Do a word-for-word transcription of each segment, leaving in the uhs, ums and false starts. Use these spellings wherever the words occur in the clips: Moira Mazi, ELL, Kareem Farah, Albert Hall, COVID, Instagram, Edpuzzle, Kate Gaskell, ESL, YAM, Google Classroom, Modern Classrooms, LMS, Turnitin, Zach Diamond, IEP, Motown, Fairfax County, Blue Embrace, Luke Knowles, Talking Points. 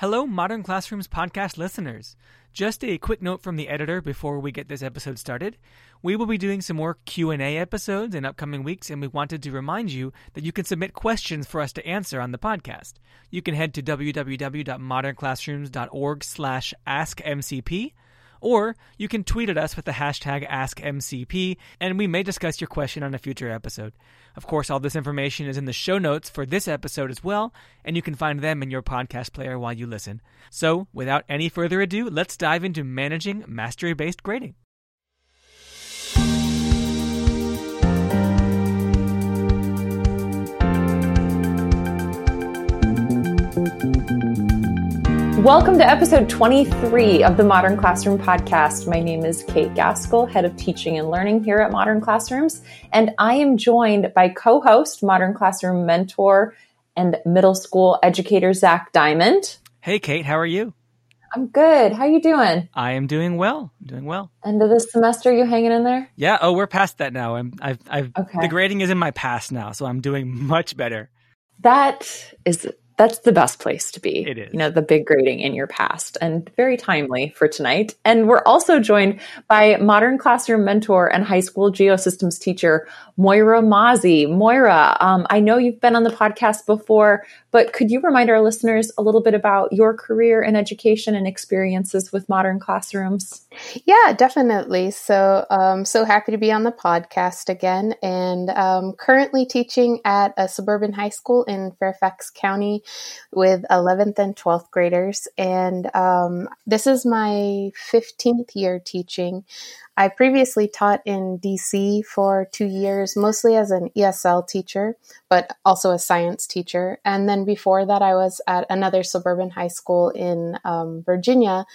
Hello, Modern Classrooms podcast listeners. Just a quick note from the editor before we get this episode started. We will be doing some more Q and A episodes in upcoming weeks, and we wanted to remind you that you can submit questions for us to answer on the podcast. You can head to w w w dot modern classrooms dot org slash ask M C P, or you can tweet at us with the hashtag Ask M C P, and we may discuss your question on a future episode. Of course, all this information is in the show notes for this episode as well, and you can find them in your podcast player while you listen. So, without any further ado, let's dive into managing mastery-based grading. Welcome to episode twenty-three of the Modern Classroom podcast. My name is Kate Gaskell, head of teaching and learning here at Modern Classrooms, and I am joined by co-host, Modern Classroom mentor, and middle school educator, Zach Diamond. Hey, Kate, how are you? I'm good. How are you doing? I am doing well. Doing well. End of the semester, you hanging in there? Yeah. Oh, we're past that now. I'm, I've, I've, okay. The grading is in my past now, so I'm doing much better. That is... That's the best place to be. It is. You know, the big grading in your past, and very timely for tonight. And we're also joined by Modern Classroom mentor and high school geosystems teacher, Moira Mazi. Moira, um, I know you've been on the podcast before, but could you remind our listeners a little bit about your career in education and experiences with Modern Classrooms? Yeah, definitely. So I'm um, so happy to be on the podcast again, and um, currently teaching at a suburban high school in Fairfax County with eleventh and twelfth graders. And um, this is my fifteenth year teaching. I previously taught in D C for two years, mostly as an E S L teacher, but also a science teacher. And then before that, I was at another suburban high school in um, Virginia,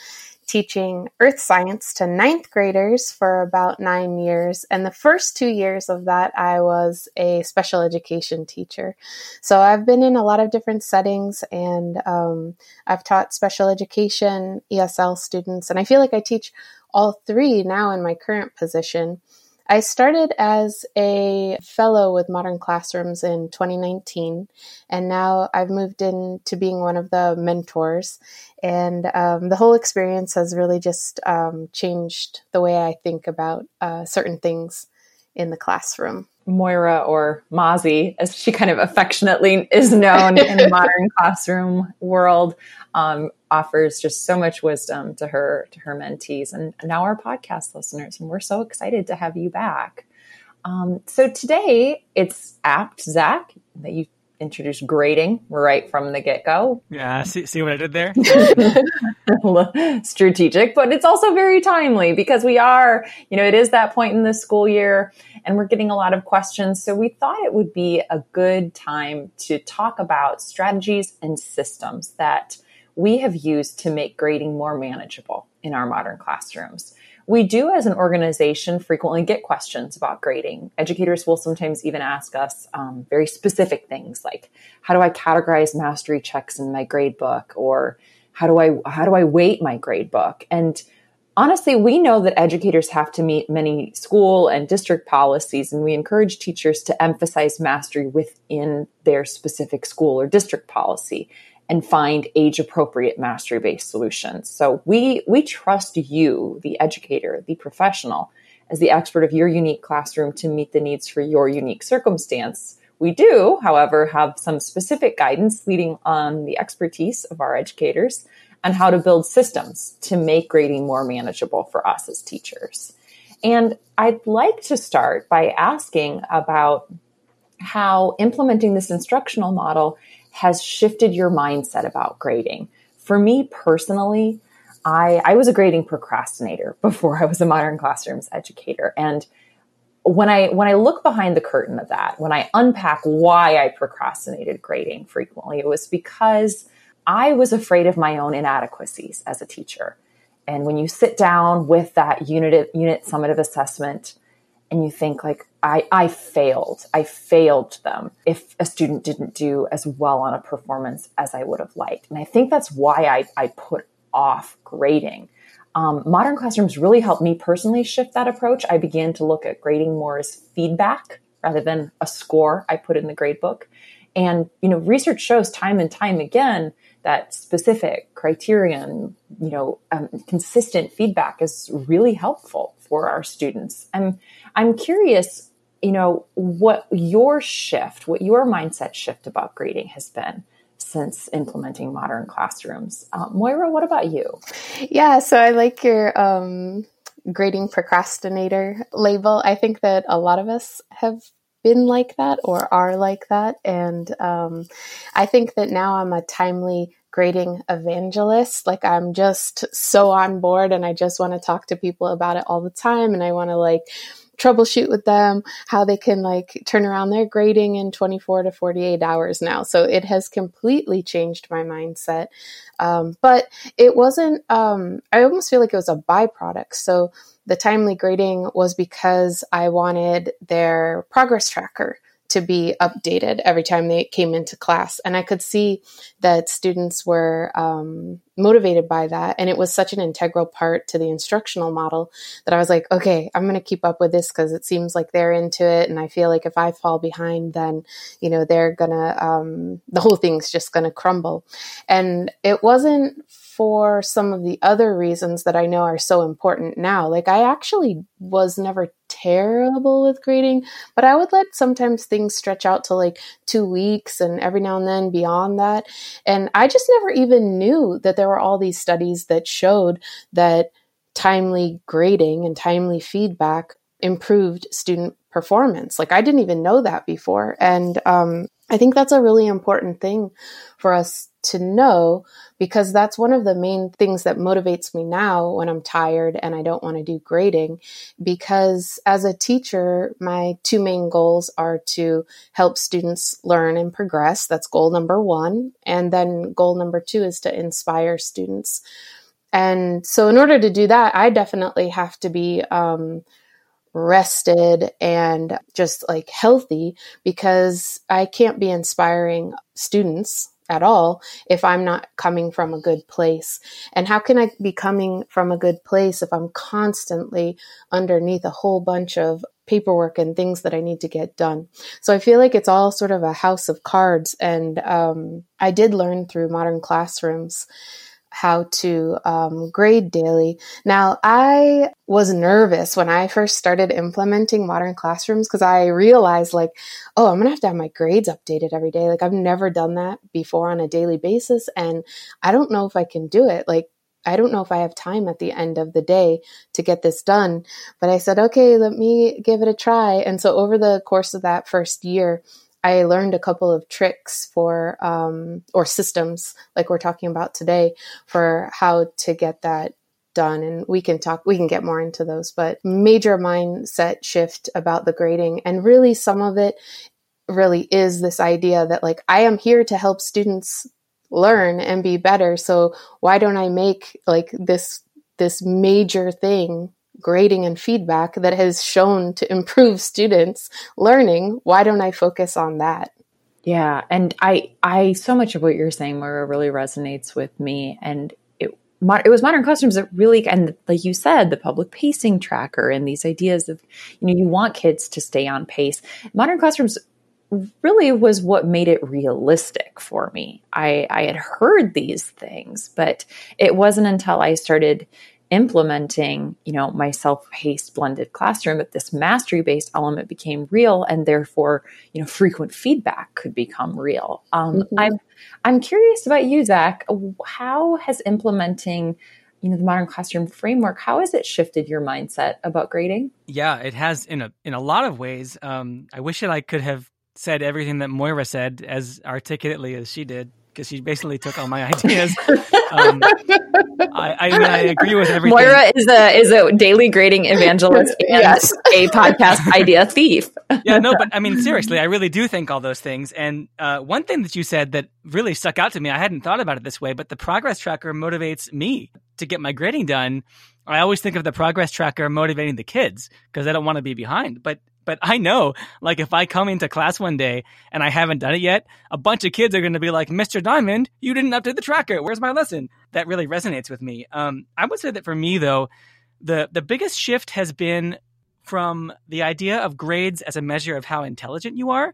teaching earth science to ninth graders for about nine years. And the first two years of that, I was a special education teacher. So I've been in a lot of different settings, and um, I've taught special education, E S L students, and I feel like I teach all three now in my current position. I started as a fellow with Modern Classrooms in twenty nineteen, and now I've moved into being one of the mentors. And um, the whole experience has really just um, changed the way I think about uh, certain things in the classroom. Moira, or Mazi, as she kind of affectionately is known in the Modern Classroom world, um, offers just so much wisdom to her to her mentees and now our podcast listeners. And we're so excited to have you back. Um, so today, it's apt, Zach, that you introduced grading right from the get-go. Yeah, see, see what I did there? Strategic, but it's also very timely because we are, you know, it is that point in the school year and we're getting a lot of questions. So we thought it would be a good time to talk about strategies and systems that we have used to make grading more manageable in our modern classrooms. We do, as an organization, frequently get questions about grading. Educators will sometimes even ask us um, very specific things like, how do I categorize mastery checks in my grade book? Or how do I how do I weight my grade book? And honestly, we know that educators have to meet many school and district policies, and we encourage teachers to emphasize mastery within their specific school or district policy and find age-appropriate mastery-based solutions. So we we trust you, the educator, the professional, as the expert of your unique classroom to meet the needs for your unique circumstance. We do, however, have some specific guidance leading on the expertise of our educators on how to build systems to make grading more manageable for us as teachers. And I'd like to start by asking about how implementing this instructional model has shifted your mindset about grading. For me personally, I, I was a grading procrastinator before I was a Modern Classrooms educator. And when I when I look behind the curtain of that, when I unpack why I procrastinated grading frequently, it was because I was afraid of my own inadequacies as a teacher. And when you sit down with that unit, unit summative assessment, and you think like, I, I failed. I failed them if a student didn't do as well on a performance as I would have liked. And I think that's why I, I put off grading. Um, Modern Classrooms really helped me personally shift that approach. I began to look at grading more as feedback rather than a score I put in the grade book. And, you know, research shows time and time again that specific criterion, you know, um, consistent feedback is really helpful for our students. And I'm curious, you know, what your shift, what your mindset shift about grading has been since implementing Modern Classrooms. Um, Moira, what about you? Yeah, so I like your um, grading procrastinator label. I think that a lot of us have been like that or are like that. And um, I think that now I'm a timely grading evangelist. Like I'm just so on board and I just want to talk to people about it all the time. And I want to like troubleshoot with them how they can like turn around their grading in twenty-four to forty-eight hours now. So it has completely changed my mindset. Um, but it wasn't, um, I almost feel like it was a byproduct. So the timely grading was because I wanted their progress tracker to be updated every time they came into class. And I could see that students were um, motivated by that. And it was such an integral part to the instructional model that I was like, okay, I'm going to keep up with this because it seems like they're into it. And I feel like if I fall behind, then, you know, they're going to, um, the whole thing's just going to crumble. And it wasn't for some of the other reasons that I know are so important now. Like I actually was never terrible with grading, but I would let sometimes things stretch out to like two weeks and every now and then beyond that. And I just never even knew that there were all these studies that showed that timely grading and timely feedback improved student performance. Like I didn't even know that before. And um, I think that's a really important thing for us to know, because that's one of the main things that motivates me now when I'm tired and I don't want to do grading. Because as a teacher, my two main goals are to help students learn and progress. That's goal number one. And then goal number two is to inspire students. And so in order to do that, I definitely have to be um, rested and just like healthy, because I can't be inspiring students at all if I'm not coming from a good place. And how can I be coming from a good place if I'm constantly underneath a whole bunch of paperwork and things that I need to get done? So I feel like it's all sort of a house of cards. And um, I did learn through Modern Classrooms how to um, grade daily. Now, I was nervous when I first started implementing Modern Classrooms because I realized like, oh, I'm going to have to have my grades updated every day. Like I've never done that before on a daily basis. And I don't know if I can do it. Like, I don't know if I have time at the end of the day to get this done. But I said, okay, let me give it a try. And so over the course of that first year, I learned a couple of tricks for, um, or systems like we're talking about today, for how to get that done. And we can talk, we can get more into those, but major mindset shift about the grading. And really some of it really is this idea that like, I am here to help students learn and be better. So why don't I make like this, this major thing, grading and feedback, that has shown to improve students' learning? Why don't I focus on that? Yeah. And I, I, so much of what you're saying, Moira, really resonates with me. And it, it was Modern Classrooms that really, and like you said, the public pacing tracker and these ideas of, you know, you want kids to stay on pace. Modern Classrooms really was what made it realistic for me. I, I had heard these things, but it wasn't until I started implementing, you know, my self-paced blended classroom, that this mastery-based element became real, and therefore, you know, frequent feedback could become real. Um, mm-hmm. I'm I'm curious about you, Zach. How has implementing, you know, the Modern Classroom framework, how has it shifted your mindset about grading? Yeah, it has in a in a lot of ways. Um, I wish that I could have said everything that Moira said as articulately as she did, because she basically took all my ideas. Um, I, I mean, I agree with everything. Moira is a is a daily grading evangelist and yes. a podcast idea thief. Yeah, no, but I mean, seriously, I really do think all those things. And uh, one thing that you said that really stuck out to me, I hadn't thought about it this way, but the progress tracker motivates me to get my grading done. I always think of the progress tracker motivating the kids because I don't want to be behind. But But I know, like, if I come into class one day and I haven't done it yet, a bunch of kids are going to be like, Mister Diamond, you didn't update the tracker. Where's my lesson? That really resonates with me. Um, I would say that for me, though, the, the biggest shift has been from the idea of grades as a measure of how intelligent you are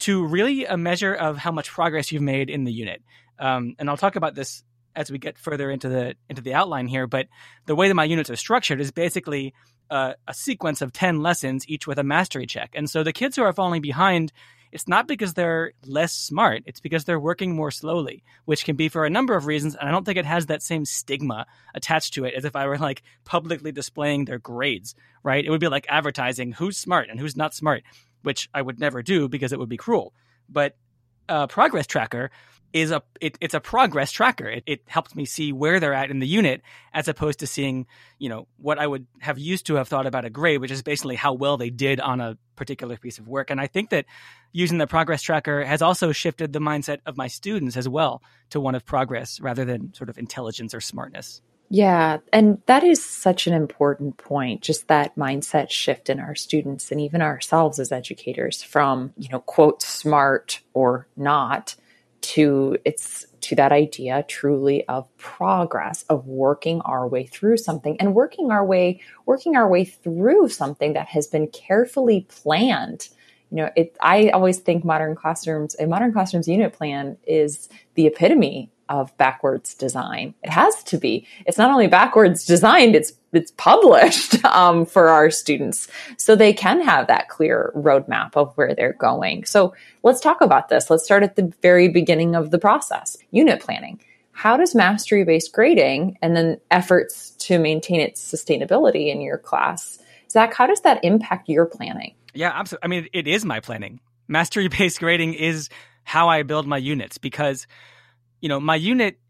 to really a measure of how much progress you've made in the unit. Um, and I'll talk about this as we get further into the into the outline here. But the way that my units are structured is basically uh, a sequence of ten lessons, each with a mastery check. And so the kids who are falling behind, it's not because they're less smart. It's because they're working more slowly, which can be for a number of reasons. And I don't think it has that same stigma attached to it as if I were like publicly displaying their grades, right? It would be like advertising who's smart and who's not smart, which I would never do because it would be cruel. But a progress tracker is a it, it's a progress tracker. It, it helps me see where they're at in the unit as opposed to seeing, you know, what I would have used to have thought about a grade, which is basically how well they did on a particular piece of work. And I think that using the progress tracker has also shifted the mindset of my students as well to one of progress rather than sort of intelligence or smartness. Yeah. And that is such an important point, just that mindset shift in our students and even ourselves as educators from, you know, quote, smart or not, to it's to that idea truly of progress, of working our way through something and working our way, working our way through something that has been carefully planned. You know, it, I always think modern classrooms, a modern classrooms unit plan is the epitome of backwards design. It has to be. It's not only backwards designed, it's it's published um, for our students. So they can have that clear roadmap of where they're going. So let's talk about this. Let's start at the very beginning of the process. Unit planning. How does mastery-based grading and then efforts to maintain its sustainability in your class, Zach, how does that impact your planning? Yeah, absolutely. I mean, it is my planning. Mastery-based grading is how I build my units because, you know, my unit,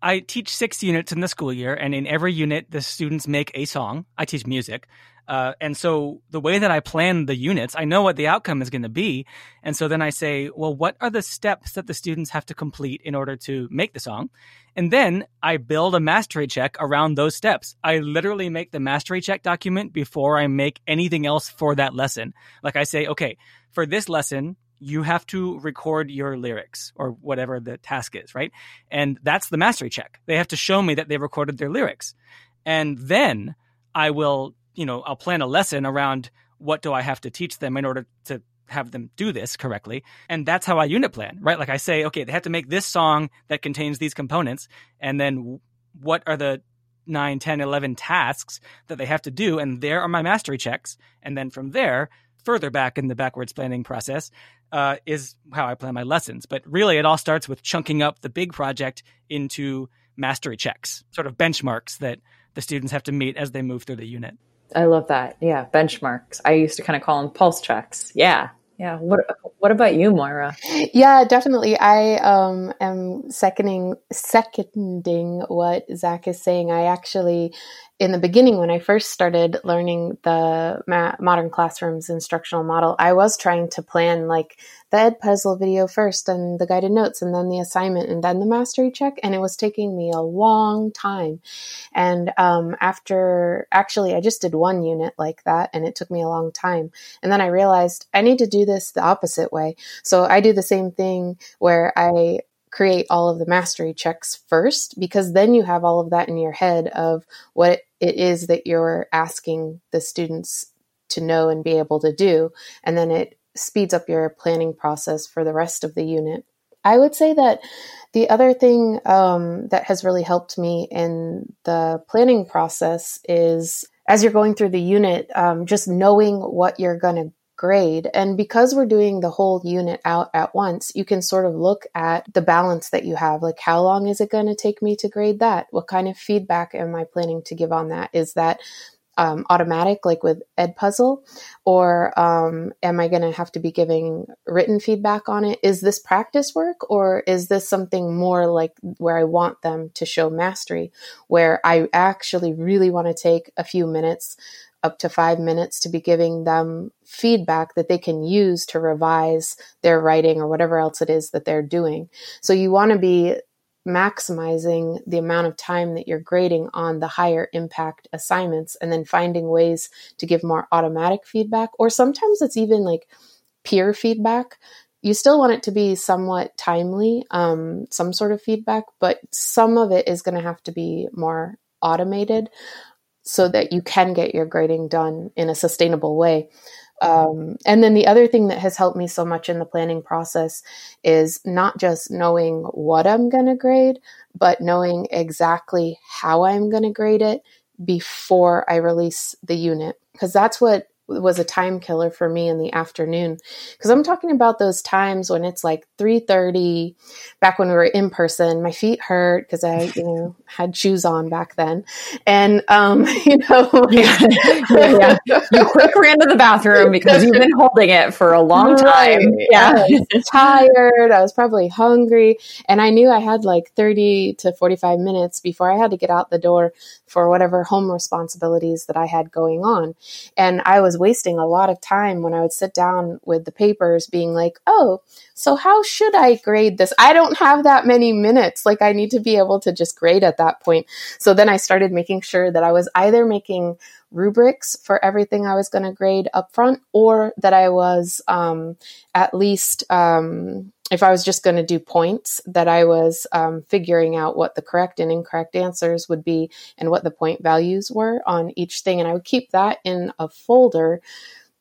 I teach six units in the school year, and in every unit, the students make a song. I teach music. Uh, and so the way that I plan the units, I know what the outcome is going to be. And so then I say, well, what are the steps that the students have to complete in order to make the song? And then I build a mastery check around those steps. I literally make the mastery check document before I make anything else for that lesson. Like I say, okay, for this lesson, you have to record your lyrics or whatever the task is, right? And that's the mastery check. They have to show me that they recorded their lyrics. And then I will, you know, I'll plan a lesson around what do I have to teach them in order to have them do this correctly. And that's how I unit plan, right? Like I say, okay, they have to make this song that contains these components. And then what are the nine, ten, eleven tasks that they have to do? And there are my mastery checks. And then from there, further back in the backwards planning process, Uh, is how I plan my lessons. But really, it all starts with chunking up the big project into mastery checks, sort of benchmarks that the students have to meet as they move through the unit. I love that. Yeah, benchmarks. I used to kind of call them pulse checks. Yeah. Yeah. What What about you, Moira? Yeah, definitely. I um, am seconding, seconding what Zach is saying. I actually, in the beginning, when I first started learning the ma- Modern Classrooms instructional model, I was trying to plan like the Edpuzzle video first and the guided notes and then the assignment and then the mastery check. And it was taking me a long time. And um, after, actually, I just did one unit like that and it took me a long time. And then I realized I need to do this the opposite way. So I do the same thing where I create all of the mastery checks first, because then you have all of that in your head of what it is that you're asking the students to know and be able to do. And then it speeds up your planning process for the rest of the unit. I would say that the other thing um, that has really helped me in the planning process is, as you're going through the unit, um, just knowing what you're going to grade. And because we're doing the whole unit out at once, you can sort of look at the balance that you have. Like, how long is it going to take me to grade that? What kind of feedback am I planning to give on that? Is that um, automatic, like with Edpuzzle? Or um, am I going to have to be giving written feedback on it? Is this practice work? Or is this something more like where I want them to show mastery, where I actually really want to take a few minutes up to five minutes to be giving them feedback that they can use to revise their writing or whatever else it is that they're doing. So you want to be maximizing the amount of time that you're grading on the higher impact assignments and then finding ways to give more automatic feedback. Or sometimes it's even like peer feedback. You still want it to be somewhat timely, um, some sort of feedback, but some of it is going to have to be more automated, so that you can get your grading done in a sustainable way. Um, and then the other thing that has helped me so much in the planning process is not just knowing what I'm going to grade, but knowing exactly how I'm going to grade it before I release the unit. Because that's what was a time killer for me in the afternoon. Because I'm talking about those times when it's like three thirty, back when we were in person, my feet hurt because I, you know, had shoes on back then. And, um, you know, yeah. yeah, yeah. You quick ran to the bathroom because you've been holding it for a long time. Right. Yeah. I was tired. I was probably hungry. And I knew I had like thirty to forty-five minutes before I had to get out the door for whatever home responsibilities that I had going on. And I was wasting a lot of time when I would sit down with the papers being like, oh, so how should I grade this? I don't have that many minutes. Like, I need to be able to just grade at that point. So then I started making sure that I was either making rubrics for everything I was going to grade up front, or that I was um, at least, um, if I was just going to do points, that I was um, figuring out what the correct and incorrect answers would be and what the point values were on each thing. And I would keep that in a folder,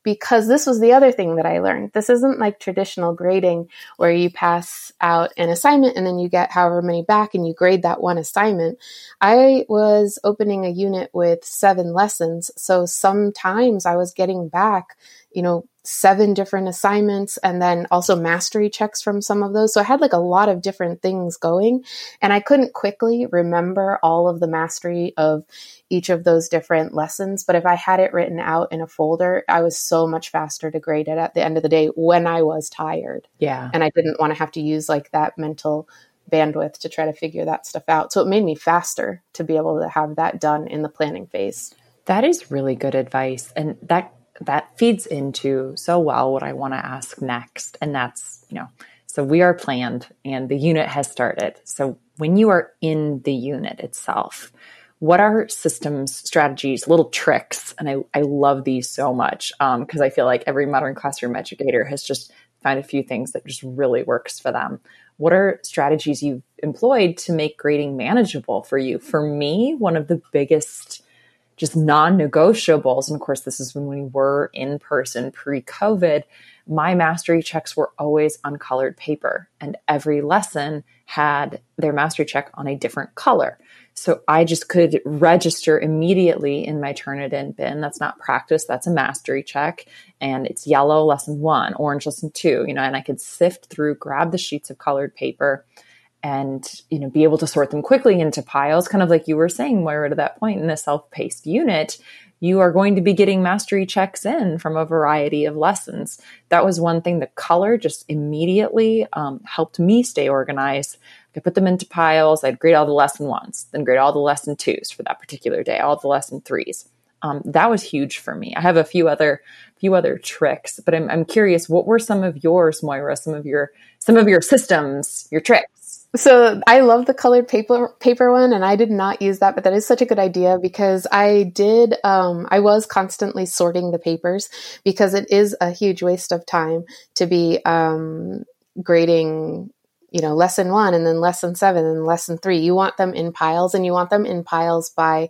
because this was the other thing that I learned. This isn't like traditional grading where you pass out an assignment and then you get however many back and you grade that one assignment. I was opening a unit with seven lessons. So sometimes I was getting back, you know, seven different assignments, and then also mastery checks from some of those. So I had like a lot of different things going, and I couldn't quickly remember all of the mastery of each of those different lessons. But if I had it written out in a folder, I was so much faster to grade it at the end of the day when I was tired. Yeah. And I didn't want to have to use like that mental bandwidth to try to figure that stuff out. So it made me faster to be able to have that done in the planning phase. That is really good advice. And that, that feeds into so well what I want to ask next. And that's, you know, so we are planned and the unit has started. So when you are in the unit itself, what are systems, strategies, little tricks? And I, I love these so much because um, I feel like every modern classroom educator has just found a few things that just really works for them. What are strategies you've employed to make grading manageable for you? For me, one of the biggest just non-negotiables, and of course, this is when we were in person pre-COVID, my mastery checks were always on colored paper, and every lesson had their mastery check on a different color. So I just could register immediately in my Turnitin bin. That's not practice, that's a mastery check. And it's yellow lesson one, orange lesson two, you know, and I could sift through, grab the sheets of colored paper, and, you know, be able to sort them quickly into piles, kind of like you were saying, Moira, to that point in the self-paced unit, you are going to be getting mastery checks in from a variety of lessons. That was one thing. The color just immediately um, helped me stay organized. I put them into piles. I'd grade all the lesson ones, then grade all the lesson twos for that particular day, all the lesson threes. Um, that was huge for me. I have a few other, few other tricks, but I'm, I'm curious, what were some of yours, Moira? Some of your, some of your systems, your tricks. So I love the colored paper paper one, and I did not use that, but that is such a good idea because I did, um, I was constantly sorting the papers because it is a huge waste of time to be um, grading, you know, lesson one and then lesson seven and lesson three. You want them in piles, and you want them in piles by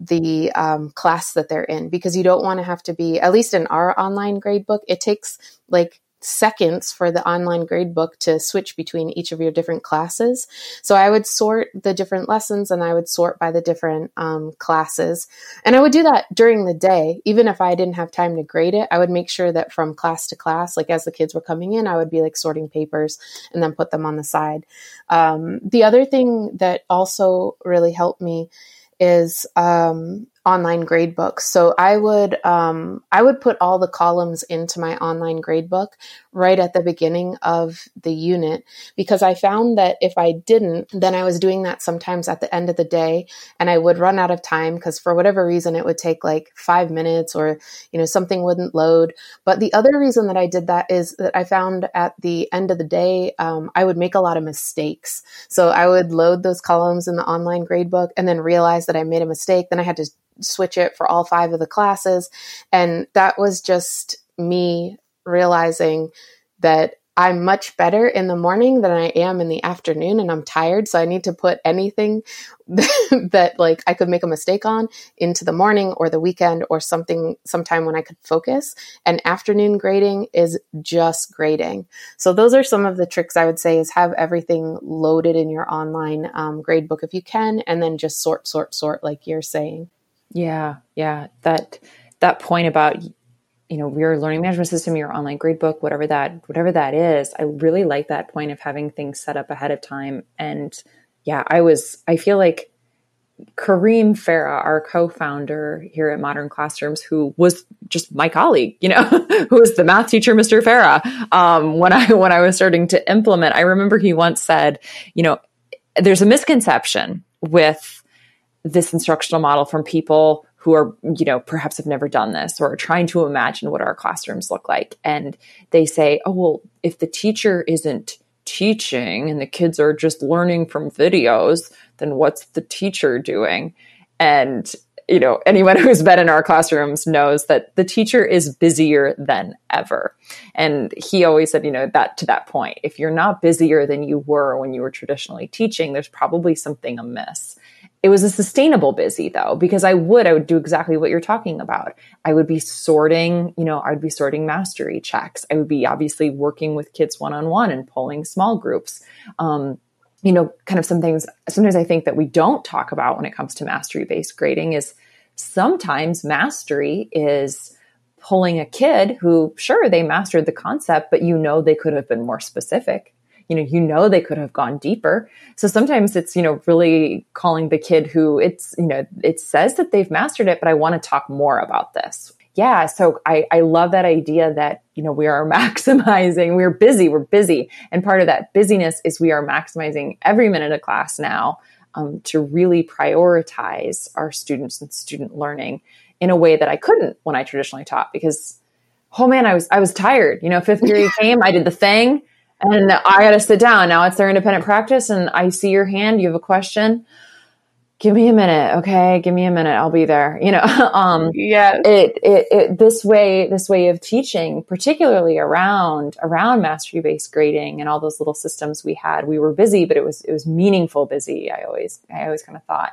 the um, class that they're in, because you don't want to have to be, at least in our online gradebook, it takes like seconds for the online gradebook to switch between each of your different classes. So I would sort the different lessons, and I would sort by the different um, classes. And I would do that during the day. Even if I didn't have time to grade it, I would make sure that from class to class, like as the kids were coming in, I would be like sorting papers and then put them on the side. Um, the other thing that also really helped me is um, online gradebooks. So I would um, I would put all the columns into my online gradebook right at the beginning of the unit, because I found that if I didn't, then I was doing that sometimes at the end of the day, and I would run out of time because for whatever reason it would take like five minutes or, you know, something wouldn't load. But the other reason that I did that is that I found at the end of the day, um, I would make a lot of mistakes. So I would load those columns in the online gradebook and then realize that I made a mistake. Then I had to switch it for all five of the classes. And that was just me realizing that I'm much better in the morning than I am in the afternoon, and I'm tired. So I need to put anything that like I could make a mistake on into the morning or the weekend or something, sometime when I could focus. And afternoon grading is just grading. So those are some of the tricks I would say, is have everything loaded in your online um, grade book if you can, and then just sort, sort, sort, like you're saying. Yeah. Yeah. That, that point about, you know, your learning management system, your online gradebook, whatever that, whatever that is. I really like that point of having things set up ahead of time. And yeah, I was, I feel like Kareem Farah, our co-founder here at Modern Classrooms, who was just my colleague, you know, who was the math teacher, Mister Farah. Um, when I, when I was starting to implement, I remember he once said, you know, there's a misconception with this instructional model from people who are, you know, perhaps have never done this or are trying to imagine what our classrooms look like. And they say, oh, well, if the teacher isn't teaching and the kids are just learning from videos, then what's the teacher doing? And, you know, anyone who's been in our classrooms knows that the teacher is busier than ever. And he always said, you know, that to that point, if you're not busier than you were when you were traditionally teaching, there's probably something amiss. It was a sustainable busy though, because I would, I would do exactly what you're talking about. I would be sorting, you know, I'd be sorting mastery checks. I would be obviously working with kids one-on-one and polling small groups. Um, you know, kind of some things, sometimes I think that we don't talk about when it comes to mastery-based grading is sometimes mastery is pulling a kid who, sure, they mastered the concept, but you know, they could have been more specific. You know, you know, they could have gone deeper. So sometimes it's, you know, really calling the kid who it's, you know, it says that they've mastered it, but I want to talk more about this. Yeah. So I, I love that idea that, you know, we are maximizing, we're busy, we're busy. And part of that busyness is we are maximizing every minute of class now um, to really prioritize our students and student learning in a way that I couldn't when I traditionally taught, because, oh man, I was, I was tired, you know, fifth period came, I did the thing. And I got to sit down. Now it's their independent practice and I see your hand. You have a question. Give me a minute. Okay. Give me a minute. I'll be there. You know, um, yes. it, it, it, this way, this way of teaching, particularly around, around mastery-based grading and all those little systems we had, we were busy, but it was, it was meaningful busy. I always, I always kind of thought,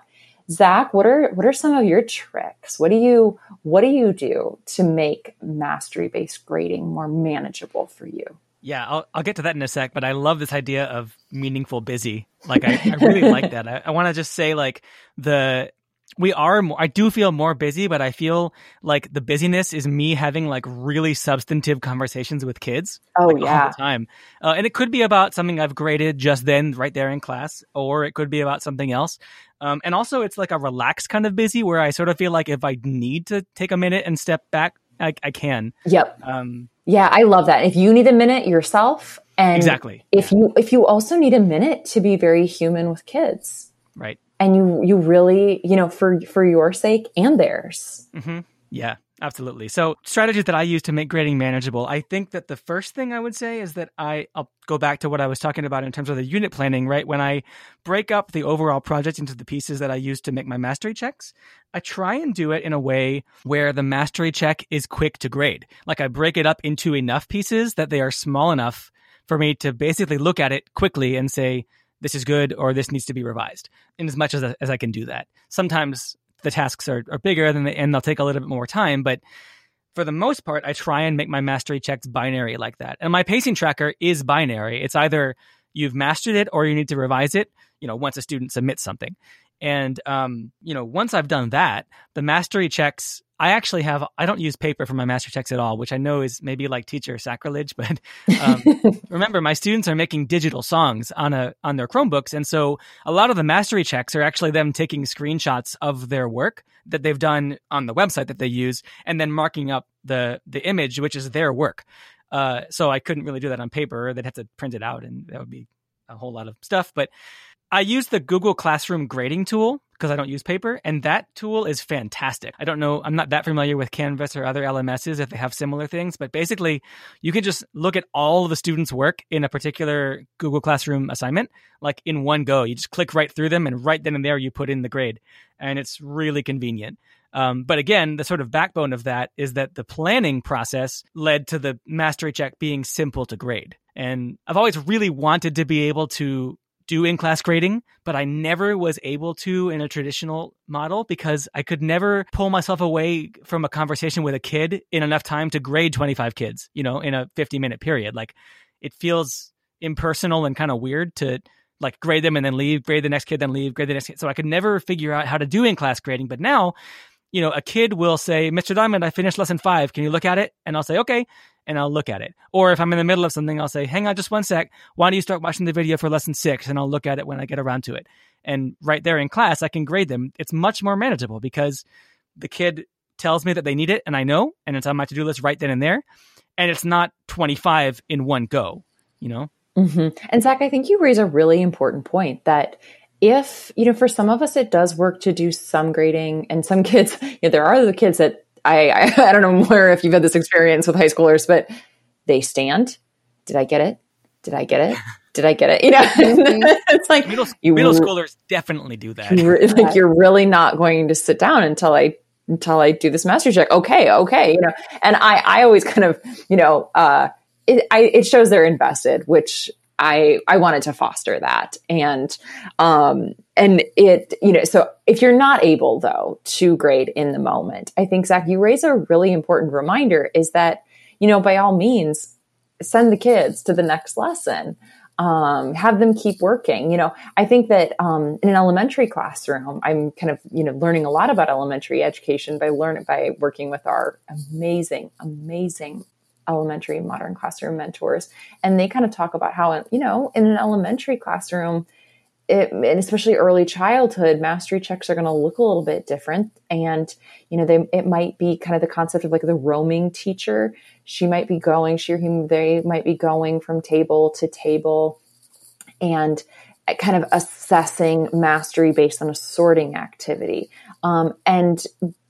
Zach, what are, what are some of your tricks? What do you, what do you do to make mastery-based grading more manageable for you? Yeah, I'll, I'll get to that in a sec, but I love this idea of meaningful busy. Like, I, I really like that. I, I want to just say, like, the we are, more, I do feel more busy, but I feel like the busyness is me having, like, really substantive conversations with kids. Oh, like, yeah. All the time. Uh, and it could be about something I've graded just then, right there in class, or it could be about something else. Um, and also, it's like a relaxed kind of busy where I sort of feel like if I need to take a minute and step back, I, I can. Yep. Um, yeah, I love that. If you need a minute yourself, and exactly. if you if you also need a minute to be very human with kids, right? And you you really you know for for your sake and theirs. Mm-hmm. Yeah, absolutely. So strategies that I use to make grading manageable. I think that the first thing I would say is that I I'll go back to what I was talking about in terms of the unit planning. Right, when I break up the overall project into the pieces that I use to make my mastery checks, I try and do it in a way where the mastery check is quick to grade. Like I break it up into enough pieces that they are small enough for me to basically look at it quickly and say, this is good or this needs to be revised, in as much as I, as I can do that. Sometimes the tasks are, are bigger than they, and they'll take a little bit more time. But for the most part, I try and make my mastery checks binary like that. And my pacing tracker is binary. It's either you've mastered it or you need to revise it, you know, once a student submits something. And, um, you know, once I've done that, the mastery checks, I actually have, I don't use paper for my mastery checks at all, which I know is maybe like teacher sacrilege, but um, remember, my students are making digital songs on a on their Chromebooks. And so a lot of the mastery checks are actually them taking screenshots of their work that they've done on the website that they use, and then marking up the the image, which is their work. Uh, so I couldn't really do that on paper. They'd have to print it out, and that would be a whole lot of stuff. But I use the Google Classroom grading tool because I don't use paper, and that tool is fantastic. I don't know, I'm not that familiar with Canvas or other L M Ss if they have similar things, but basically you can just look at all the students' work in a particular Google Classroom assignment, like in one go. You just click right through them, and right then and there you put in the grade, and it's really convenient. Um, but again, the sort of backbone of that is that the planning process led to the mastery check being simple to grade. And I've always really wanted to be able to do in-class grading, but I never was able to in a traditional model because I could never pull myself away from a conversation with a kid in enough time to grade twenty-five kids, you know, in a fifty-minute period. Like, it feels impersonal and kind of weird to like grade them and then leave, grade the next kid, then leave, grade the next kid. So I could never figure out how to do in-class grading. But now, you know, a kid will say, Mister Diamond, I finished lesson five. Can you look at it? And I'll say, okay. And I'll look at it. Or if I'm in the middle of something, I'll say, hang on just one sec. Why don't you start watching the video for lesson six? And I'll look at it when I get around to it. And right there in class, I can grade them. It's much more manageable because the kid tells me that they need it and I know, and it's on my to-do list right then and there. And it's not twenty-five in one go, you know? Mm-hmm. And Zach, I think you raise a really important point that if, you know, for some of us, it does work to do some grading, and some kids, you know, there are the kids that I, I, I don't know more if you've had this experience with high schoolers, but they stand. Did I get it? Did I get it? Did I get it? You know, it's like middle, you, middle schoolers definitely do that. You're, like you're really not going to sit down until I, until I do this mastery check. Okay. Okay. You know, and I, I always kind of, you know, uh, it, I, it shows they're invested, which I, I wanted to foster that. And, um, and it, you know, so if you're not able though to grade in the moment, I think, Zach, you raise a really important reminder is that, you know, by all means, send the kids to the next lesson. Um, have them keep working. You know, I think that, um, in an elementary classroom, I'm kind of, you know, learning a lot about elementary education by learn by working with our amazing, amazing elementary modern classroom mentors. And they kind of talk about how, you know, in an elementary classroom, it, and especially early childhood, mastery checks are going to look a little bit different. And, you know, they, it might be kind of the concept of like the roaming teacher. She might be going, she or he, they might be going from table to table and kind of assessing mastery based on a sorting activity. Um, and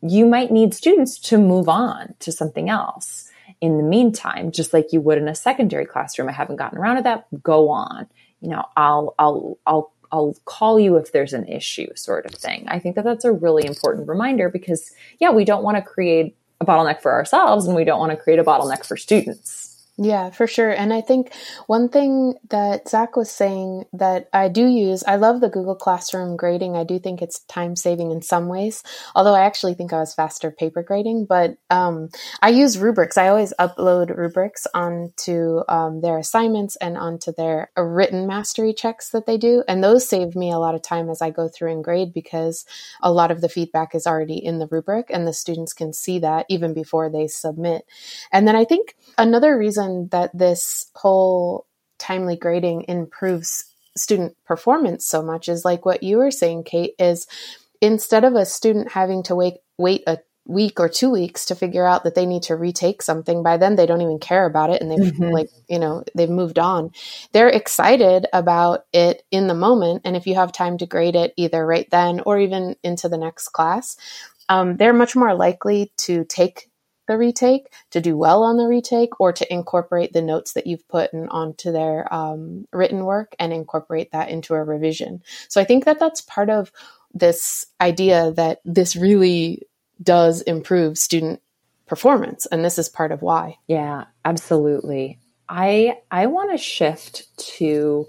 you might need students to move on to something else in the meantime, just like you would in a secondary classroom. I haven't gotten around to that. Go on. You know, I'll, I'll, I'll, I'll call you if there's an issue sort of thing. I think that that's a really important reminder because yeah, we don't want to create a bottleneck for ourselves and we don't want to create a bottleneck for students. Yeah, for sure. And I think one thing that Zach was saying that I do use, I love the Google Classroom grading. I do think it's time saving in some ways, although I actually think I was faster paper grading, but um, I use rubrics. I always upload rubrics onto um, their assignments and onto their uh, written mastery checks that they do. And those save me a lot of time as I go through and grade because a lot of the feedback is already in the rubric and the students can see that even before they submit. And then I think another reason that this whole timely grading improves student performance so much is like what you were saying, Kate, is instead of a student having to wait, wait a week or two weeks to figure out that they need to retake something, by then they don't even care about it. And they've mm-hmm. like, you know, they've moved on. They're excited about it in the moment. And if you have time to grade it either right then or even into the next class, um, they're much more likely to take the retake, to do well on the retake, or to incorporate the notes that you've put in, onto their um, written work and incorporate that into a revision. So I think that that's part of this idea that this really does improve student performance. And this is part of why. Yeah, absolutely. I, I want to shift to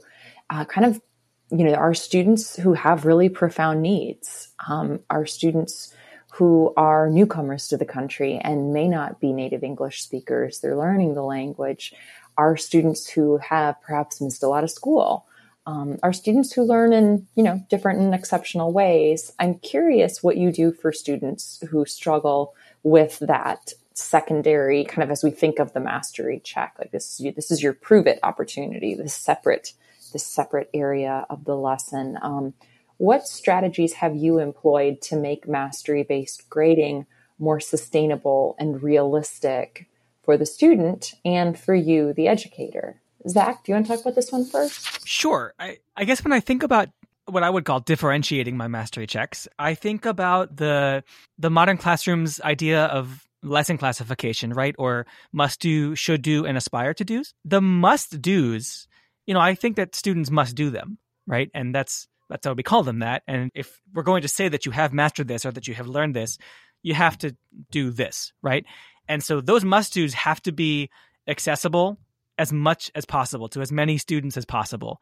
uh, kind of, you know, our students who have really profound needs, um, our students who are newcomers to the country and may not be native English speakers. They're learning the language. Our students who have perhaps missed a lot of school. Um, our students who learn in, you know, different and exceptional ways. I'm curious what you do for students who struggle with that secondary, kind of as we think of the mastery check, like this, this is your prove it opportunity, this separate, this separate area of the lesson. Um, What strategies have you employed to make mastery-based grading more sustainable and realistic for the student and for you, the educator? Zach, do you want to talk about this one first? Sure. I, I guess when I think about what I would call differentiating my mastery checks. I think about the the Modern Classroom's idea of lesson classification, right? Or must do, should do, and aspire to do's. The must do's, you know, I think that students must do them, right? And that's that's how we call them that. And if we're going to say that you have mastered this or that you have learned this, you have to do this, right? And so those must do's have to be accessible as much as possible to as many students as possible.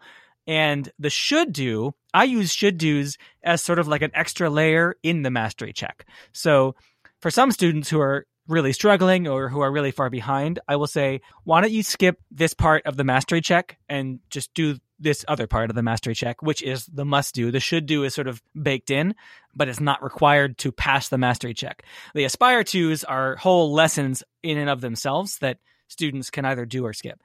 And the should do, I use should do's as sort of like an extra layer in the mastery check. So for some students who are really struggling or who are really far behind, I will say, why don't you skip this part of the mastery check and just do this other part of the mastery check, which is the must do. The should do is sort of baked in, but it's not required to pass the mastery check. The aspire to's are whole lessons in and of themselves that students can either do or skip.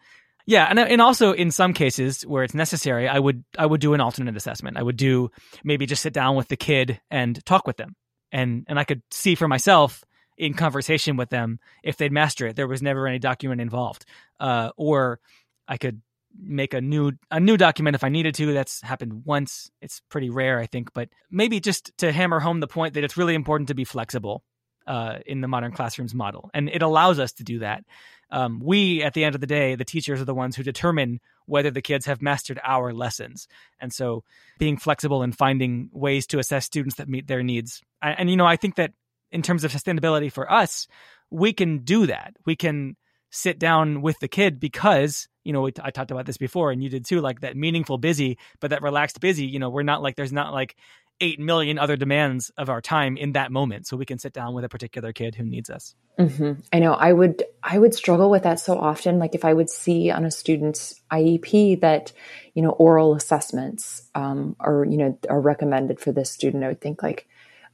Yeah, and and also in some cases where it's necessary, I would I would do an alternate assessment. I would do maybe just sit down with the kid and talk with them. And and I could see for myself in conversation with them if they'd master it. There was never any document involved. Uh, or I could make a new a new document if I needed to. That's happened once. It's pretty rare, I think. But maybe just to hammer home the point that it's really important to be flexible uh, in the Modern Classrooms model. And it allows us to do that. Um, we, at the end of the day, the teachers are the ones who determine whether the kids have mastered our lessons. And so being flexible and finding ways to assess students that meet their needs. And, and, you know, I think that in terms of sustainability for us, we can do that. We can sit down with the kid because, you know, we t- I talked about this before and you did too, like that meaningful busy, but that relaxed busy, you know, we're not like, there's not like eight million other demands of our time in that moment. So we can sit down with a particular kid who needs us. Mm-hmm. I know I would, I would struggle with that so often. Like if I would see on a student's I E P that, you know, oral assessments um, are, you know, are recommended for this student, I would think like,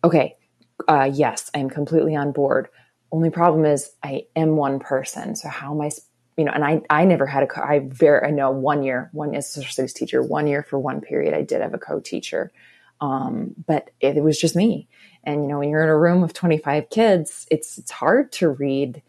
okay, uh, yes, I'm completely on board. Only problem is I am one person. So how am I, you know, and I, I never had a, I very, I know one year, one as a social studies teacher, one year for one period, I did have a co-teacher. Um, but it, it was just me. And, you know, when you're in a room of twenty-five kids, it's, it's hard to read,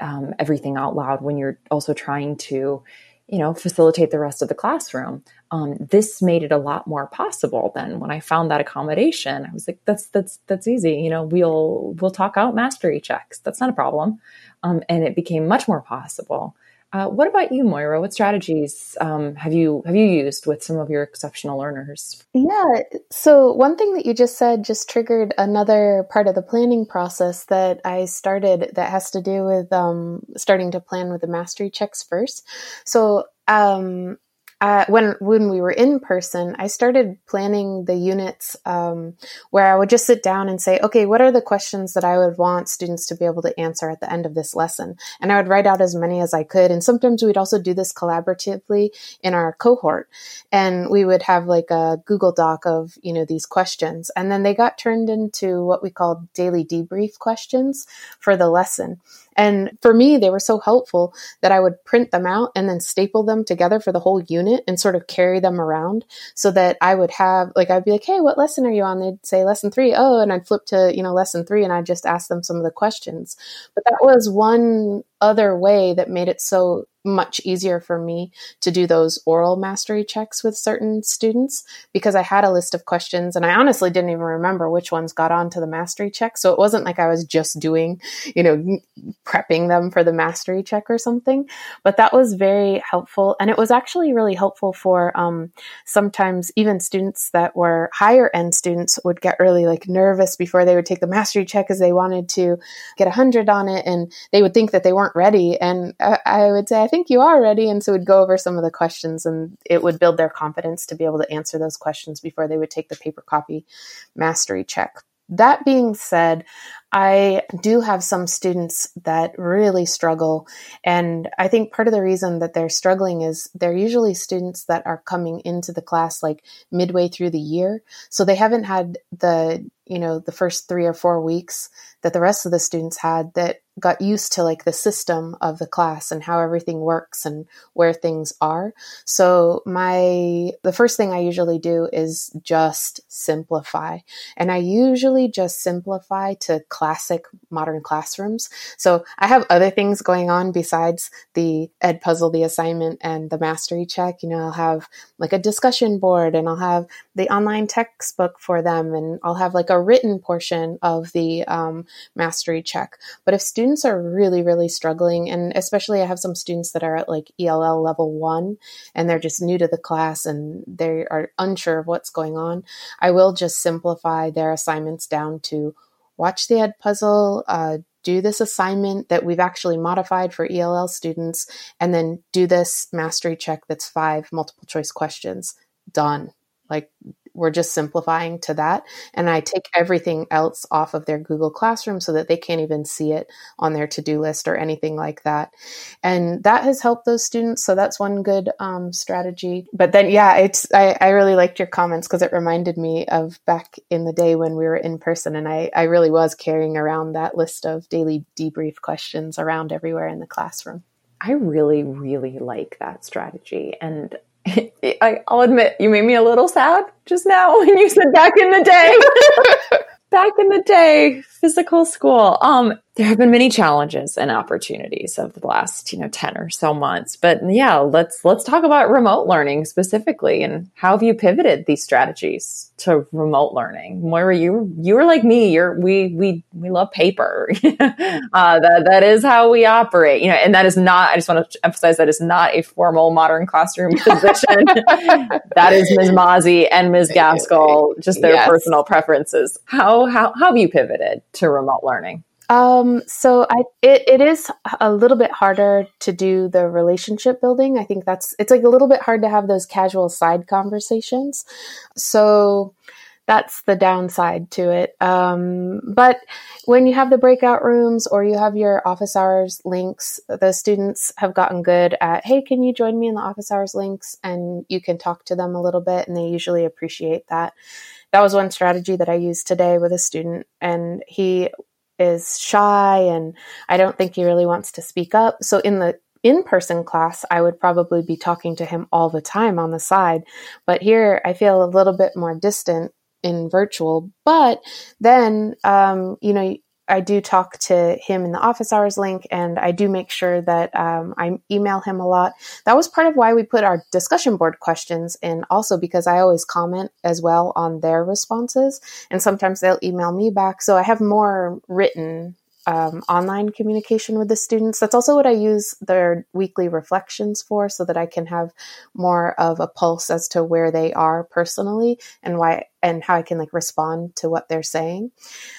um, everything out loud when you're also trying to, you know, facilitate the rest of the classroom. Um, this made it a lot more possible than when I found that accommodation, I was like, that's, that's, that's easy. You know, we'll, we'll talk out mastery checks. That's not a problem. Um, and it became much more possible. Uh, what about you, Moira? What strategies um, have you have you used with some of your exceptional learners? Yeah, so one thing that you just said just triggered another part of the planning process that I started that has to do with um, starting to plan with the mastery checks first. So um, uh, when when we were in person, I started planning the units um, where I would just sit down and say, okay, what are the questions that I would want students to be able to answer at the end of this lesson? And I would write out as many as I could. And sometimes we'd also do this collaboratively in our cohort. And we would have like a Google Doc of, you know, these questions. And then they got turned into what we called daily debrief questions for the lesson. And for me, they were so helpful that I would print them out and then staple them together for the whole unit and sort of carry them around so that I would have, like, I'd be like, hey, what lesson are you on? They'd say lesson three. Oh, and I'd flip to, you know, lesson three and I'd just ask them some of the questions. But that was one other way that made it so much easier for me to do those oral mastery checks with certain students because I had a list of questions and I honestly didn't even remember which ones got onto the mastery check. So it wasn't like I was just doing, you know, prepping them for the mastery check or something, but that was very helpful. And it was actually really helpful for um, sometimes even students that were higher end students would get really like nervous before they would take the mastery check because they wanted to get a hundred on it and they would think that they weren't ready. And I, I would say, I think think you are ready. And so we'd go over some of the questions and it would build their confidence to be able to answer those questions before they would take the paper copy mastery check. That being said, I do have some students that really struggle. And I think part of the reason that they're struggling is they're usually students that are coming into the class like midway through the year. So they haven't had the, you know, the first three or four weeks that the rest of the students had that got used to like the system of the class and how everything works and where things are. So my, the first thing I usually do is just simplify. And I usually just simplify to classic modern classrooms. So I have other things going on besides the Edpuzzle, the assignment, and the mastery check. You know, I'll have like a discussion board, and I'll have the online textbook for them, and I'll have like a written portion of the um, mastery check. But if students Students are really, really struggling. And especially I have some students that are at like E L L level one, and they're just new to the class and they are unsure of what's going on. I will just simplify their assignments down to watch the Edpuzzle, uh, do this assignment that we've actually modified for E L L students, and then do this mastery check that's five multiple choice questions. Done. Like, we're just simplifying to that. And I take everything else off of their Google Classroom so that they can't even see it on their to-do list or anything like that. And that has helped those students. So that's one good um, strategy. But then, yeah, it's I, I really liked your comments because it reminded me of back in the day when we were in person. And I, I really was carrying around that list of daily debrief questions around everywhere in the classroom. I really, really like that strategy. And I, I'll admit, you made me a little sad just now when you said back in the day, back in the day, physical school. Um, there have been many challenges and opportunities over the last, you know, ten or so months, but yeah, let's, let's talk about remote learning specifically. And how have you pivoted these strategies to remote learning? Moira, you, you were like me, you're, we, we, we love paper. uh, that, that is how we operate, you know, and that is not, I just want to emphasize that is not a formal modern classroom position. That is Miz Mazi and Miz Gaskell, just their yes. personal preferences. How, how, how have you pivoted to remote learning? Um, so I, it, it is a little bit harder to do the relationship building. I think that's, it's like a little bit hard to have those casual side conversations. So that's the downside to it. Um, but when you have the breakout rooms or you have your office hours links, the students have gotten good at, hey, can you join me in the office hours links? And you can talk to them a little bit, and they usually appreciate that. That was one strategy that I used today with a student, and he is shy and I don't think he really wants to speak up. So in the in-person class, I would probably be talking to him all the time on the side. But here I feel a little bit more distant in virtual. But then, um, you know, I do talk to him in the office hours link, and I do make sure that um, I email him a lot. That was part of why we put our discussion board questions in also, because I always comment as well on their responses, and sometimes they'll email me back. So I have more written um, online communication with the students. That's also what I use their weekly reflections for, so that I can have more of a pulse as to where they are personally and why and how I can like respond to what they're saying.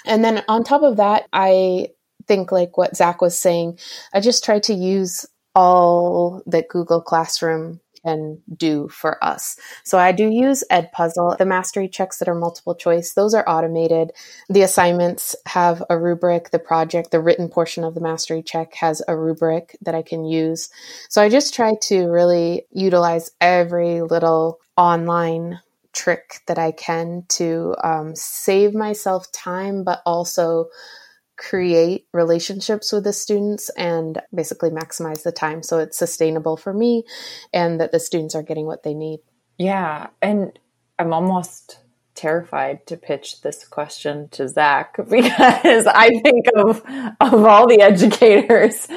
And then on top of that, I think like what Zach was saying, I just try to use all that Google Classroom can do for us. So I do use Edpuzzle. The mastery checks that are multiple choice, those are automated. The assignments have a rubric, the project, the written portion of the mastery check has a rubric that I can use. So I just try to really utilize every little online trick that I can to um, save myself time, but also create relationships with the students and basically maximize the time so it's sustainable for me and that the students are getting what they need. Yeah. And I'm almost terrified to pitch this question to Zach, because I think of of all the educators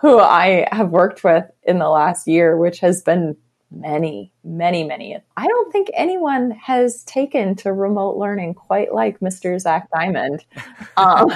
who I have worked with in the last year, which has been many, many, many. I don't think anyone has taken to remote learning quite like Mister Zach Diamond. Um,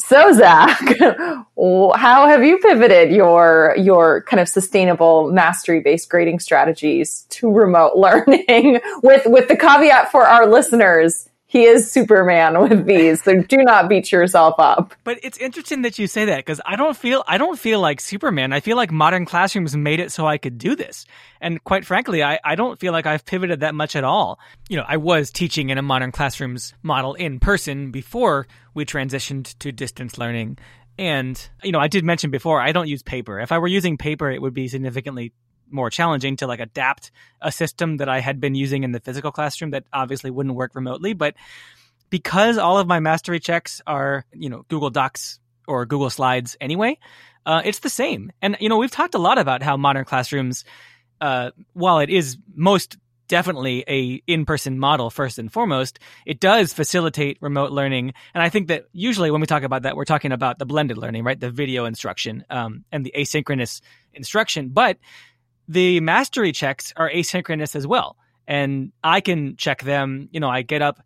so Zach, how have you pivoted your, your kind of sustainable mastery-based grading strategies to remote learning with, with the caveat for our listeners? He is Superman with these, so do not beat yourself up. But it's interesting that you say that, because I don't feel I don't feel like Superman. I feel like modern classrooms made it so I could do this. And quite frankly, I, I don't feel like I've pivoted that much at all. You know, I was teaching in a modern classrooms model in person before we transitioned to distance learning. And, you know, I did mention before, I don't use paper. If I were using paper, it would be significantly more challenging to like adapt a system that I had been using in the physical classroom that obviously wouldn't work remotely. But because all of my mastery checks are, you know, Google Docs or Google Slides anyway, uh, it's the same. And, you know, we've talked a lot about how Modern Classrooms, uh, while it is most definitely a in-person model first and foremost, it does facilitate remote learning. And I think that usually when we talk about that, we're talking about the blended learning, right? The video instruction um, and the asynchronous instruction. But the mastery checks are asynchronous as well. And I can check them. You know, I get up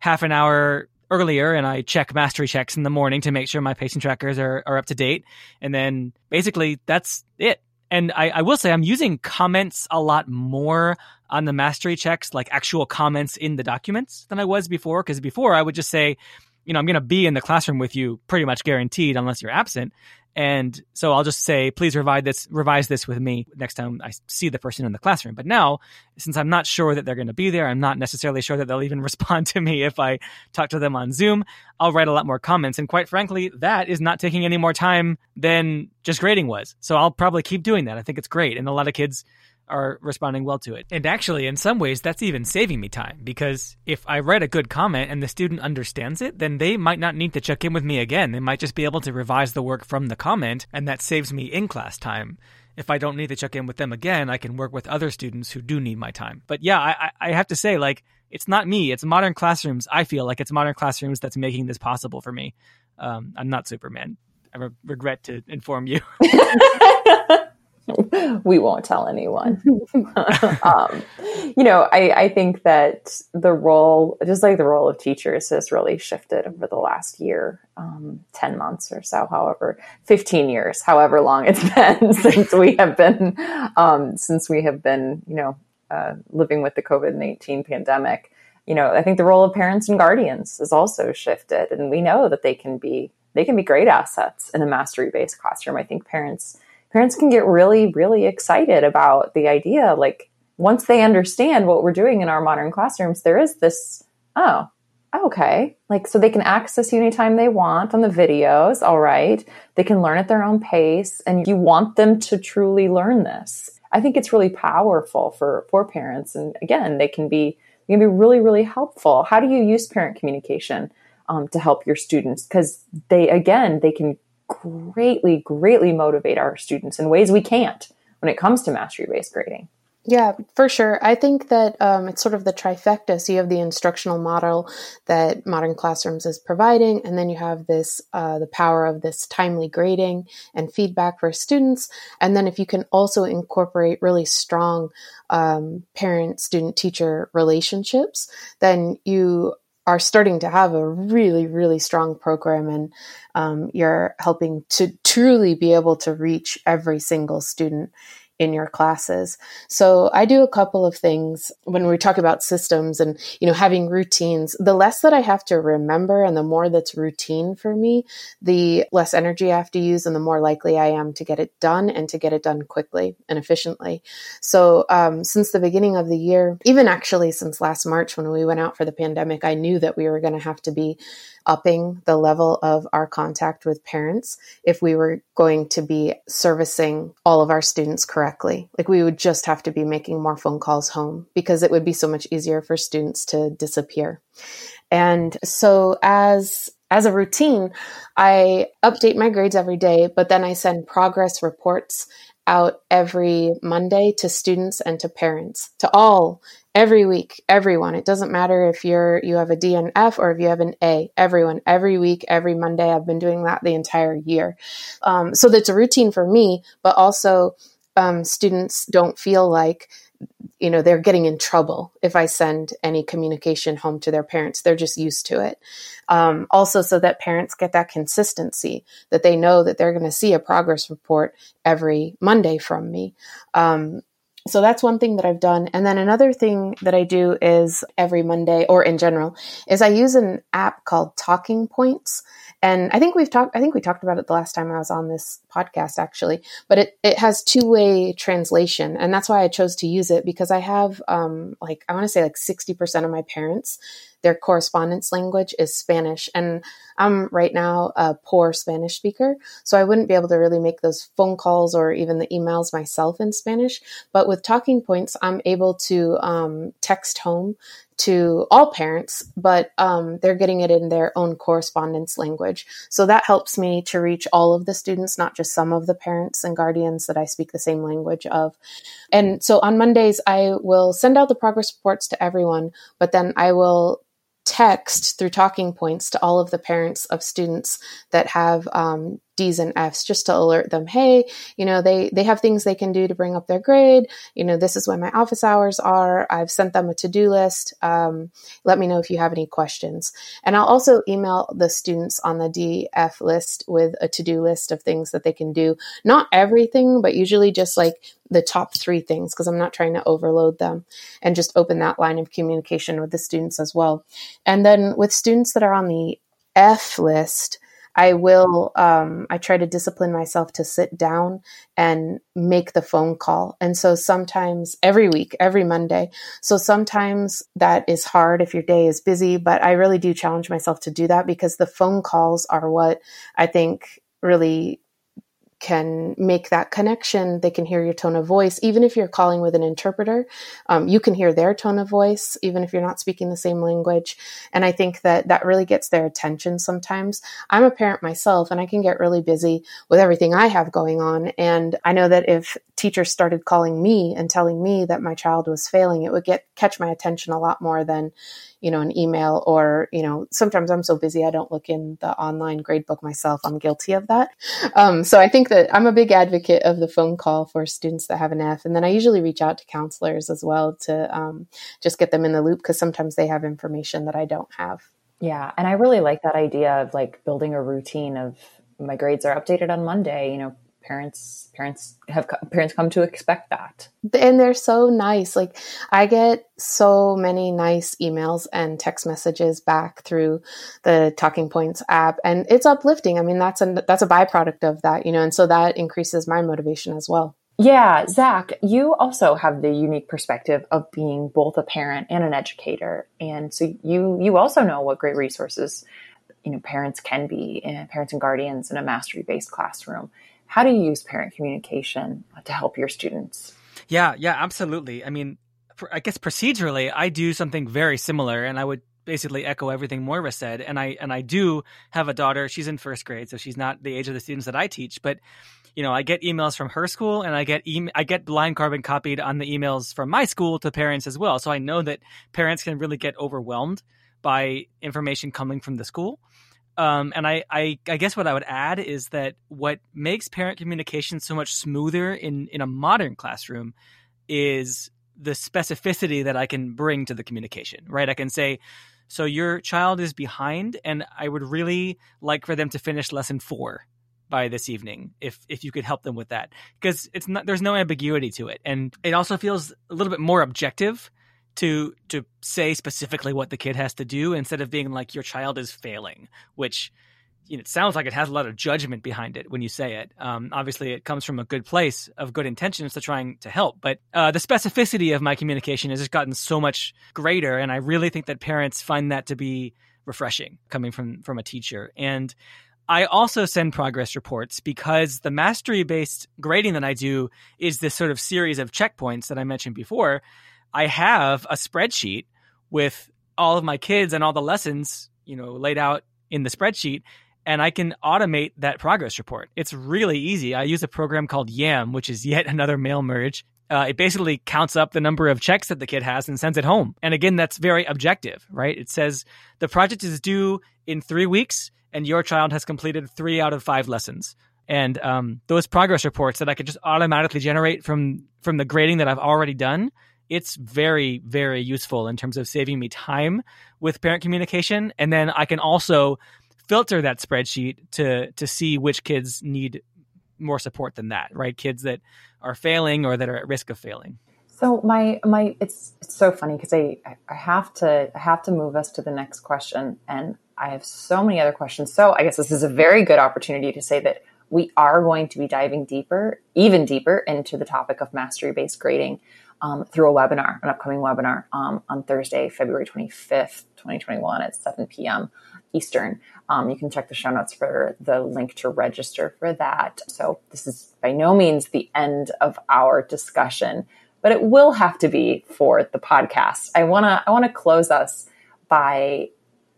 half an hour earlier and I check mastery checks in the morning to make sure my pacing trackers are, are up to date. And then basically that's it. And I, I will say I'm using comments a lot more on the mastery checks, like actual comments in the documents, than I was before. Because before I would just say, you know, I'm going to be in the classroom with you pretty much guaranteed unless you're absent. And so I'll just say, please revise this, revise this with me next time I see the person in the classroom. But now, since I'm not sure that they're going to be there, I'm not necessarily sure that they'll even respond to me if I talk to them on Zoom, I'll write a lot more comments. And quite frankly, that is not taking any more time than just grading was. So I'll probably keep doing that. I think it's great. And a lot of kids are responding well to it. And actually, in some ways, that's even saving me time, because if I write a good comment and the student understands it, then they might not need to check in with me again. They might just be able to revise the work from the comment, and that saves me in-class time. If I don't need to check in with them again, I can work with other students who do need my time. But yeah, I, I have to say, like, it's not me. It's Modern Classrooms. I feel like it's Modern Classrooms that's making this possible for me. Um, I'm not Superman. I re- regret to inform you. We won't tell anyone. um, you know, I, I think that the role, just like the role of teachers, has really shifted over the last year, um, ten months or so, however, fifteen years, however long it's been since we have been, um, since we have been, you know, uh, living with the COVID nineteen pandemic. You know, I think the role of parents and guardians has also shifted, and we know that they can be, they can be great assets in a mastery-based classroom. I think parents... Parents can get really, really excited about the idea. Like, once they understand what we're doing in our modern classrooms, there is this, oh, okay. Like, so they can access you anytime they want on the videos. All right. They can learn at their own pace, and you want them to truly learn this. I think it's really powerful for, for parents. And again, they can be, they can be really, really helpful. How do you use parent communication um, to help your students? Because they, again, they can greatly, greatly motivate our students in ways we can't when it comes to mastery-based grading. Yeah, for sure. I think that um, it's sort of the trifecta. So you have the instructional model that Modern Classrooms is providing, and then you have this, uh, the power of this timely grading and feedback for students. And then if you can also incorporate really strong um, parent-student-teacher relationships, then you are starting to have a really, really strong program, and um, you're helping to truly be able to reach every single student in your classes. So I do a couple of things when we talk about systems and, you know, having routines. The less that I have to remember and the more that's routine for me, the less energy I have to use and the more likely I am to get it done, and to get it done quickly and efficiently. So um, since the beginning of the year, even actually since last March when we went out for the pandemic, I knew that we were going to have to be upping the level of our contact with parents if we were going to be servicing all of our students correctly. Like, we would just have to be making more phone calls home, because it would be so much easier for students to disappear. And so as As a routine, I update my grades every day, but then I send progress reports out every Monday to students and to parents, to all, every week, everyone. It doesn't matter if you're you have a D and F or if you have an A, everyone, every week, every Monday. I've been doing that the entire year. Um, so that's a routine for me, but also um, students don't feel like, you know, they're getting in trouble if I send any communication home to their parents. They're just used to it. Um, also, so that parents get that consistency, that they know that they're going to see a progress report every Monday from me. Um, so that's one thing that I've done. And then another thing that I do is every Monday, or in general, is I use an app called Talking Points. And I think we've talked, I think we talked about it the last time I was on this podcast, actually, but it, it has two-way translation. And that's why I chose to use it, because I have um, like, I want to say like sixty percent of my parents, their correspondence language is Spanish. And I'm right now a poor Spanish speaker, so I wouldn't be able to really make those phone calls or even the emails myself in Spanish. But with Talking Points, I'm able to um, text home to all parents, but um, they're getting it in their own correspondence language. So that helps me to reach all of the students, not just some of the parents and guardians that I speak the same language of. And so on Mondays, I will send out the progress reports to everyone, but then I will text through Talking Points to all of the parents of students that have um, D's and F's, just to alert them, hey, you know, they, they have things they can do to bring up their grade. You know, this is when my office hours are. I've sent them a to-do list. Um, let me know if you have any questions. And I'll also email the students on the D, F list with a to-do list of things that they can do. Not everything, but usually just like the top three things, because I'm not trying to overload them, and just open that line of communication with the students as well. And then with students that are on the F list, I will, um, I try to discipline myself to sit down and make the phone call. And so sometimes every week, every Monday. So sometimes that is hard if your day is busy, but I really do challenge myself to do that, because the phone calls are what I think really can make that connection. They can hear your tone of voice. Even if you're calling with an interpreter, um, you can hear their tone of voice, even if you're not speaking the same language. And I think that that really gets their attention sometimes. I'm a parent myself, and I can get really busy with everything I have going on. And I know that if teachers started calling me and telling me that my child was failing, it would get catch my attention a lot more than, you know, an email or, you know, sometimes I'm so busy, I don't look in the online gradebook myself. I'm guilty of that. Um, so I think that I'm a big advocate of the phone call for students that have an F. And then I usually reach out to counselors as well to um, just get them in the loop, because sometimes they have information that I don't have. Yeah. And I really like that idea of like building a routine of my grades are updated on Monday, you know, Parents, parents have parents come to expect that. And they're so nice. Like, I get so many nice emails and text messages back through the Talking Points app, and it's uplifting. I mean, that's a, that's a byproduct of that, you know, and so that increases my motivation as well. Yeah. Zach, you also have the unique perspective of being both a parent and an educator. And so you, you also know what great resources, you know, parents can be, uh, parents and guardians in a mastery-based classroom. How do you use parent communication to help your students? Yeah, yeah, absolutely. I mean, for, I guess procedurally, I do something very similar, and I would basically echo everything Moira said. And I and I do have a daughter. She's in first grade, so she's not the age of the students that I teach. But, you know, I get emails from her school, and I get e- I get line carbon copied on the emails from my school to parents as well. So I know that parents can really get overwhelmed by information coming from the school. Um, and I, I, I guess what I would add is that what makes parent communication so much smoother in, in a modern classroom is the specificity that I can bring to the communication, right? I can say, so your child is behind, and I would really like for them to finish lesson four by this evening, if if you could help them with that. Because it's not, there's no ambiguity to it. And it also feels a little bit more objective to to say specifically what the kid has to do, instead of being like, your child is failing, which, you know, it sounds like it has a lot of judgment behind it when you say it. Um, obviously, it comes from a good place of good intentions to trying to help. But uh, the specificity of my communication has just gotten so much greater. And I really think that parents find that to be refreshing coming from from a teacher. And I also send progress reports, because the mastery-based grading that I do is this sort of series of checkpoints that I mentioned before. I have a spreadsheet with all of my kids and all the lessons, you know, laid out in the spreadsheet, and I can automate that progress report. It's really easy. I use a program called YAM, which is yet another mail merge. Uh, it basically counts up the number of checks that the kid has and sends it home. And again, that's very objective, right? It says the project is due in three weeks and your child has completed three out of five lessons. And um, those progress reports that I could just automatically generate from from the grading that I've already done, it's very, very useful in terms of saving me time with parent communication. And then I can also filter that spreadsheet to to see which kids need more support than that, right? Kids that are failing or that are at risk of failing. So my my it's, it's so funny, because I, I have to I have to move us to the next question. And I have so many other questions. So I guess this is a very good opportunity to say that we are going to be diving deeper, even deeper, into the topic of mastery-based grading. Um, through a webinar, an upcoming webinar um, on Thursday, February twenty-fifth, twenty twenty-one at seven p.m. Eastern. Um, you can check the show notes for the link to register for that. So this is by no means the end of our discussion. but it will have to be for the podcast. I want to I want to close us by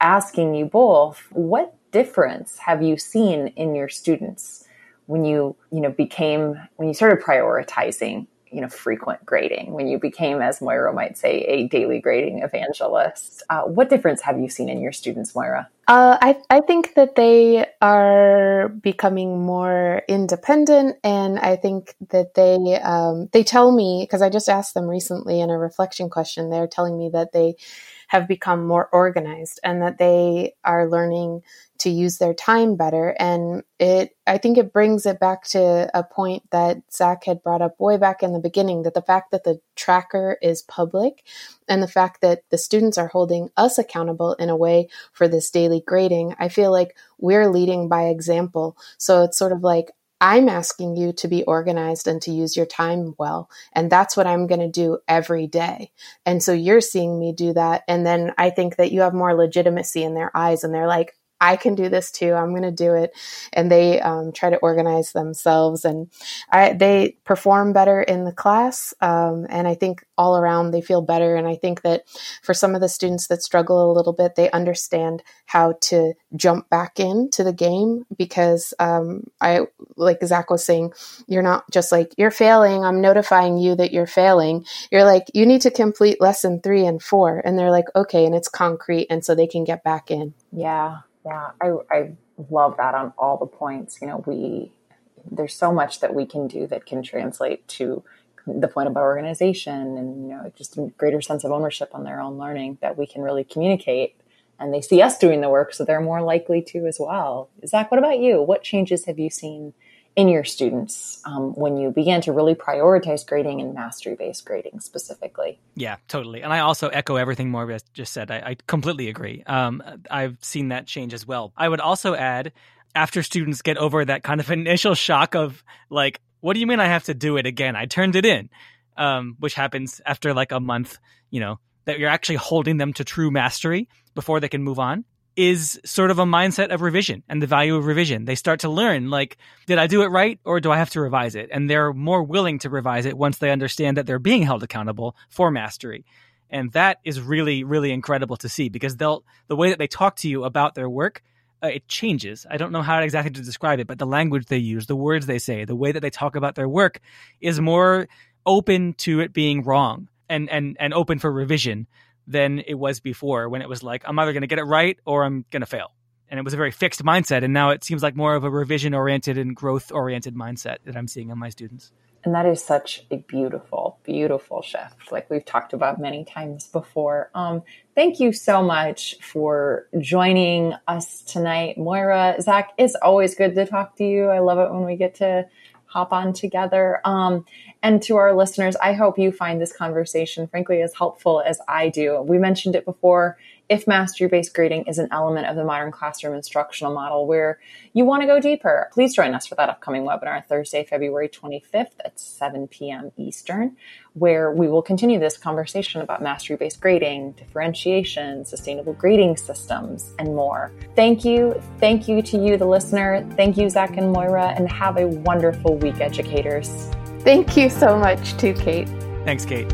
asking you both, what difference have you seen in your students when you, you know, became, when you started prioritizing, you know, frequent grading, when you became, as Moira might say, a daily grading evangelist? Uh, what difference have you seen in your students, Moira? Uh, I, I think that they are becoming more independent. And I think that they, um, they tell me, because I just asked them recently in a reflection question, they're telling me that they have become more organized and that they are learning to use their time better. And it, I think it brings it back to a point that Zach had brought up way back in the beginning, that the fact that the tracker is public and the fact that the students are holding us accountable in a way for this daily grading, I feel like we're leading by example. So it's sort of like, I'm asking you to be organized and to use your time well. And that's what I'm going to do every day. And so you're seeing me do that. And then I think that you have more legitimacy in their eyes and they're like, I can do this too. I'm going to do it. And they um, try to organize themselves and I, they perform better in the class. Um, and I think all around they feel better. And I think that for some of the students that struggle a little bit, they understand how to jump back into the game because um, I, like Zach was saying, you're not just like, you're failing. I'm notifying you that you're failing. You're like, you need to complete lesson three and four. And they're like, okay. And it's concrete. And so they can get back in. Yeah. Yeah, I, I love that on all the points. You know, we there's so much that we can do that can translate to the point about organization and, you know, just a greater sense of ownership on their own learning that we can really communicate. And they see us doing the work, so they're more likely to as well. Zach, what about you? What changes have you seen in your students um, when you began to really prioritize grading and mastery-based grading specifically? Yeah, totally. And I also echo everything Moira just said. I, I completely agree. Um, I've seen that change as well. I would also add, after students get over that kind of initial shock of like, what do you mean I have to do it again? I turned it in, um, which happens after like a month, you know, that you're actually holding them to true mastery before they can move on, is sort of a mindset of revision and the value of revision. They start to learn, like, did I do it right or do I have to revise it? And they're more willing to revise it once they understand that they're being held accountable for mastery. And that is really, really incredible to see because they'll the way that they talk to you about their work, uh, it changes. I don't know how exactly to describe it, but the language they use, the words they say, the way that they talk about their work is more open to it being wrong and and, and open for revision than it was before, when it was like, I'm either going to get it right or I'm going to fail. And it was a very fixed mindset. And now it seems like more of a revision-oriented and growth-oriented mindset that I'm seeing in my students. And that is such a beautiful, beautiful shift, like we've talked about many times before. Um, thank you so much for joining us tonight, Moira. Zach, it's always good to talk to you. I love it when we get to hop on together. Um, and to our listeners, I hope you find this conversation, frankly, as helpful as I do. We mentioned it before. If mastery-based grading is an element of the modern classroom instructional model where you want to go deeper, please join us for that upcoming webinar Thursday, February twenty-fifth at seven p.m. Eastern, where we will continue this conversation about mastery-based grading, differentiation, sustainable grading systems, and more. Thank you. Thank you to you, the listener. Thank you, Zach and Moira, and have a wonderful week, educators. Thank you so much too, Kate. Thanks, Kate.